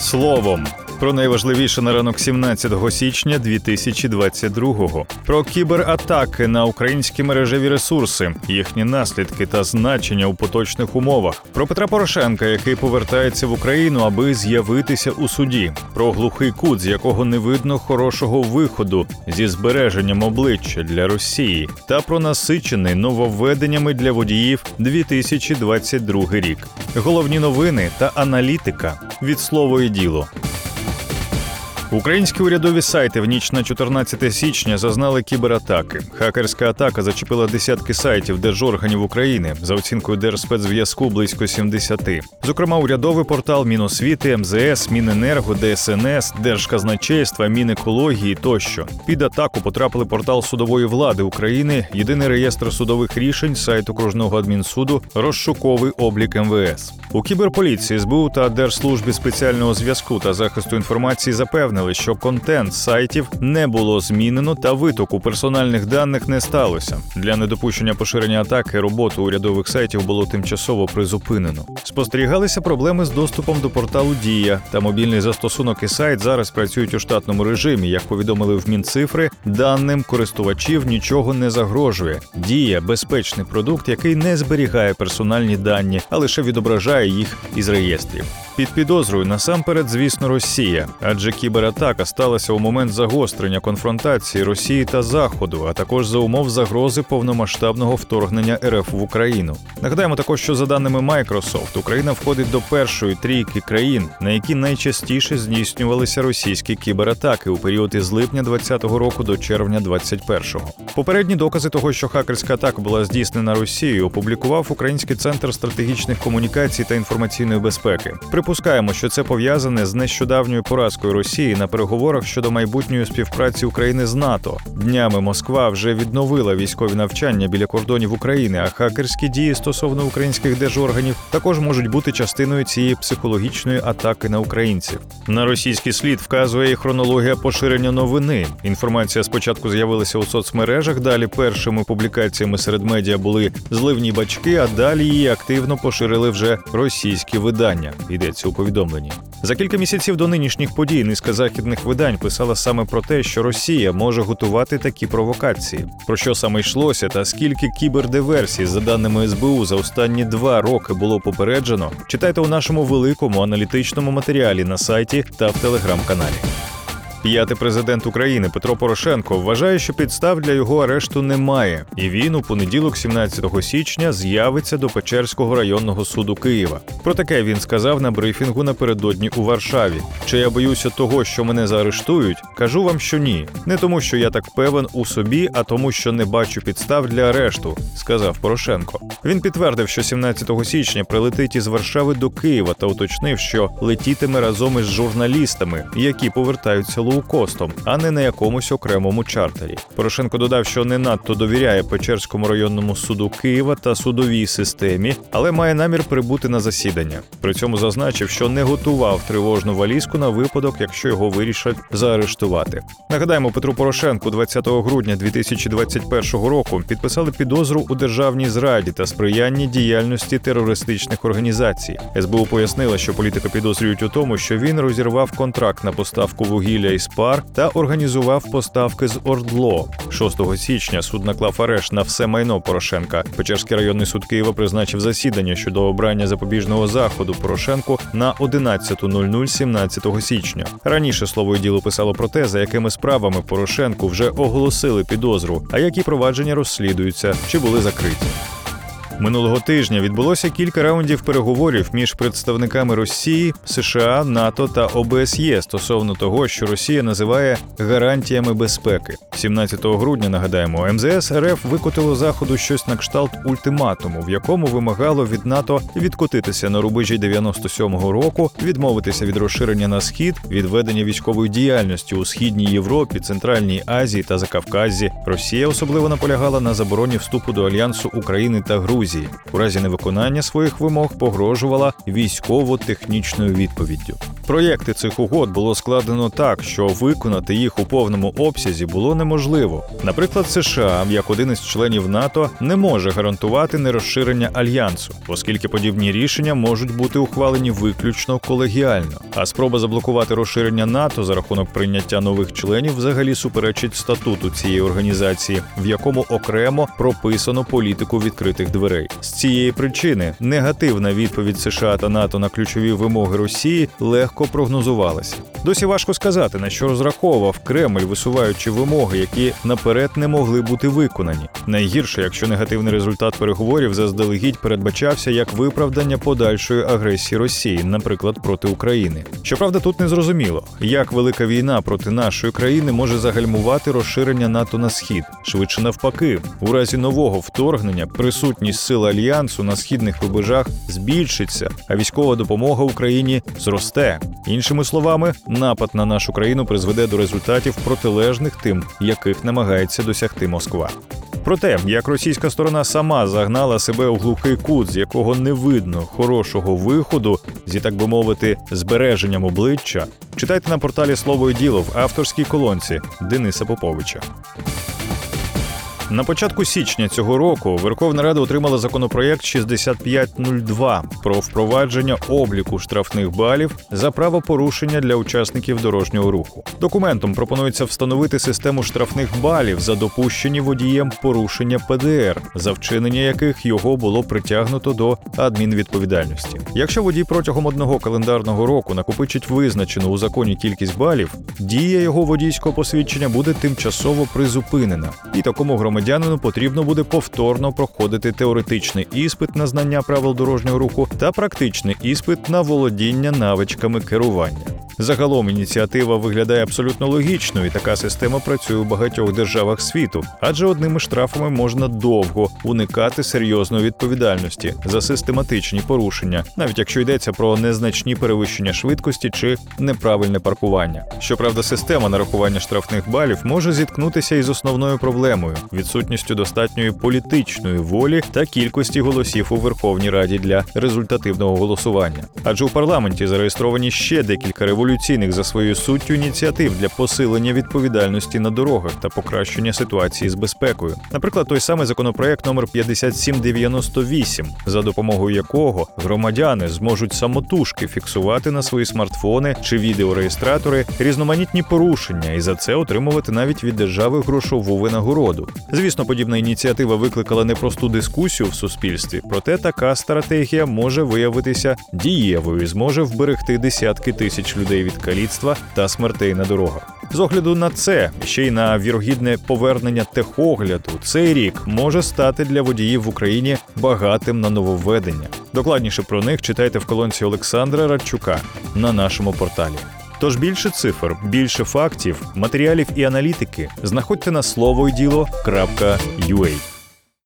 Словом. Про найважливіше на ранок 17 січня 2022-го. Про кібератаки на українські мережеві ресурси, їхні наслідки та значення у поточних умовах. Про Петра Порошенка, який повертається в Україну, аби з'явитися у суді. Про глухий кут, з якого не видно хорошого виходу зі збереженням обличчя для Росії. Та про насичений нововведеннями для водіїв 2022 рік. Головні новини та аналітика від «Слово і діло». Українські урядові сайти в ніч на 14 січня зазнали кібератаки. Хакерська атака зачепила десятки сайтів держорганів України, за оцінкою Держспецзв'язку близько 70. Зокрема, урядовий портал Міносвіти, МЗС, Міненерго, ДСНС, Держказначейства, Мінекології тощо. Під атаку потрапили портал судової влади України, єдиний реєстр судових рішень, сайт окружного адмінсуду, розшуковий облік МВС. У кіберполіції, СБУ та Держслужбі спеціального зв'язку та захисту інформації запевнили, що контент сайтів не було змінено та витоку персональних даних не сталося. Для недопущення поширення атаки роботу урядових сайтів було тимчасово призупинено. Спостерігалися проблеми з доступом до порталу «Дія», та мобільний застосунок і сайт зараз працюють у штатному режимі. Як повідомили в Мінцифри, даним користувачів нічого не загрожує. «Дія» – безпечний продукт, який не зберігає персональні дані, а лише відображає їх із реєстрів. Під підозрою насамперед, звісно, Росія, адже кібератака сталася у момент загострення конфронтації Росії та Заходу, а також за умов загрози повномасштабного вторгнення РФ в Україну. Нагадаємо також, що за даними Microsoft, Україна входить до першої трійки країн, на які найчастіше здійснювалися російські кібератаки у період із липня 2020 року до червня 2021-го. Попередні докази того, що хакерська атака була здійснена Росією, опублікував Український центр стратегічних комунікацій та інформаційної безпеки. Припускаємо, що це пов'язане з нещодавньою поразкою Росії на переговорах щодо майбутньої співпраці України з НАТО. Днями Москва вже відновила військові навчання біля кордонів України, а хакерські дії стосовно українських держорганів також можуть бути частиною цієї психологічної атаки на українців. На російський слід вказує і хронологія поширення новини. Інформація спочатку з'явилася у соцмережах, далі першими публікаціями серед медіа були зливні бачки, а далі її активно поширили вже російські видання. Йдеться у повідомленні. За кілька місяців до нинішніх подій низка західних видань писала саме про те, що Росія може готувати такі провокації. Про що саме йшлося та скільки кібердиверсій, за даними СБУ, за останні 2 роки було попереджено, читайте у нашому великому аналітичному матеріалі на сайті та в телеграм-каналі. П'ятий президент України Петро Порошенко вважає, що підстав для його арешту немає, і він у понеділок 17 січня з'явиться до Печерського районного суду Києва. Про таке він сказав на брифінгу напередодні у Варшаві. Чи я боюся того, що мене заарештують? Кажу вам, що ні. Не тому, що я так певен у собі, а тому, що не бачу підстав для арешту, сказав Порошенко. Він підтвердив, що 17 січня прилетить із Варшави до Києва та уточнив, що летітиме разом із журналістами, які повертаються лоукостом, а не на якомусь окремому чартері. Порошенко додав, що не надто довіряє Печерському районному суду Києва та судовій системі, але має намір прибути на засідання. При цьому зазначив, що не готував тривожну валізку на випадок, якщо його вирішать заарештувати. Нагадаємо, Петру Порошенку 20 грудня 2021 року підписали підозру у державній зраді та сприянні діяльності терористичних організацій. СБУ пояснила, що політика підозрюють у тому, що він розірвав контракт на поставку вугілля із ПАР та організував поставки з ОРДЛО. 6 січня суд наклав арешт на все майно Порошенка. Печерський районний суд Києва призначив засідання щодо обрання запобіжного заходу Порошенку на 11:00 17 січня. Раніше «Слово і діло» писало про те, за якими справами Порошенку вже оголосили підозру, а які провадження розслідуються чи були закриті. Минулого тижня відбулося кілька раундів переговорів між представниками Росії, США, НАТО та ОБСЄ стосовно того, що Росія називає гарантіями безпеки. 17 грудня, нагадаємо, МЗС РФ викотило Заходу щось на кшталт ультиматуму, в якому вимагало від НАТО відкотитися на рубежі 97-го року, відмовитися від розширення на Схід, від ведення військової діяльності у Східній Європі, Центральній Азії та Закавказі. Росія особливо наполягала на забороні вступу до Альянсу України та Грузії. У разі невиконання своїх вимог погрожувала військово-технічною відповіддю. Проєкти цих угод було складено так, що виконати їх у повному обсязі було неможливо. Наприклад, США, як один із членів НАТО, не може гарантувати нерозширення Альянсу, оскільки подібні рішення можуть бути ухвалені виключно колегіально. А спроба заблокувати розширення НАТО за рахунок прийняття нових членів взагалі суперечить статуту цієї організації, в якому окремо прописано політику відкритих дверей. З цієї причини негативна відповідь США та НАТО на ключові вимоги Росії легко прогнозувалася. Досі важко сказати, на що розраховував Кремль, висуваючи вимоги, які наперед не могли бути виконані. Найгірше, якщо негативний результат переговорів заздалегідь передбачався як виправдання подальшої агресії Росії, наприклад, проти України. Щоправда, тут незрозуміло, як велика війна проти нашої країни може загальмувати розширення НАТО на Схід. Швидше навпаки, у разі нового вторгнення присутність сил Альянсу на східних рубежах збільшиться, а військова допомога Україні зросте. Іншими словами, напад на нашу країну призведе до результатів, протилежних тим, яких намагається досягти Москва. Про те, як російська сторона сама загнала себе у глухий кут, з якого не видно хорошого виходу, зі, так би мовити, збереженням обличчя, читайте на порталі «Слово і діло» в авторській колонці Дениса Поповича. На початку січня цього року Верховна Рада отримала законопроєкт 6502 про впровадження обліку штрафних балів за правопорушення для учасників дорожнього руху. Документом пропонується встановити систему штрафних балів за допущені водієм порушення ПДР, за вчинення яких його було притягнуто до адмінвідповідальності. Якщо водій протягом одного календарного року накопичить визначену у законі кількість балів, дія його водійського посвідчення буде тимчасово призупинена, і такому громадянину потрібно буде повторно проходити теоретичний іспит на знання правил дорожнього руху та практичний іспит на володіння навичками керування. Загалом ініціатива виглядає абсолютно логічною, і така система працює у багатьох державах світу, адже одними штрафами можна довго уникати серйозної відповідальності за систематичні порушення, навіть якщо йдеться про незначні перевищення швидкості чи неправильне паркування. Щоправда, система нарахування штрафних балів може зіткнутися із основною проблемою – відсутністю достатньої політичної волі та кількості голосів у Верховній Раді для результативного голосування. Адже у парламенті зареєстровані ще декілька революційних за своєю суттю ініціатив для посилення відповідальності на дорогах та покращення ситуації з безпекою. Наприклад, той самий законопроект номер 5798, за допомогою якого громадяни зможуть самотужки фіксувати на свої смартфони чи відеореєстратори різноманітні порушення і за це отримувати навіть від держави грошову винагороду. Звісно, подібна ініціатива викликала непросту дискусію в суспільстві, проте така стратегія може виявитися дієвою і зможе вберегти десятки тисяч людей від каліцтва та смертей на дорогах. З огляду на це, ще й на вірогідне повернення техогляду, цей рік може стати для водіїв в Україні багатим на нововведення. Докладніше про них читайте в колонці Олександра Радчука на нашому порталі. Тож більше цифр, більше фактів, матеріалів і аналітики знаходьте на slovoidilo.ua.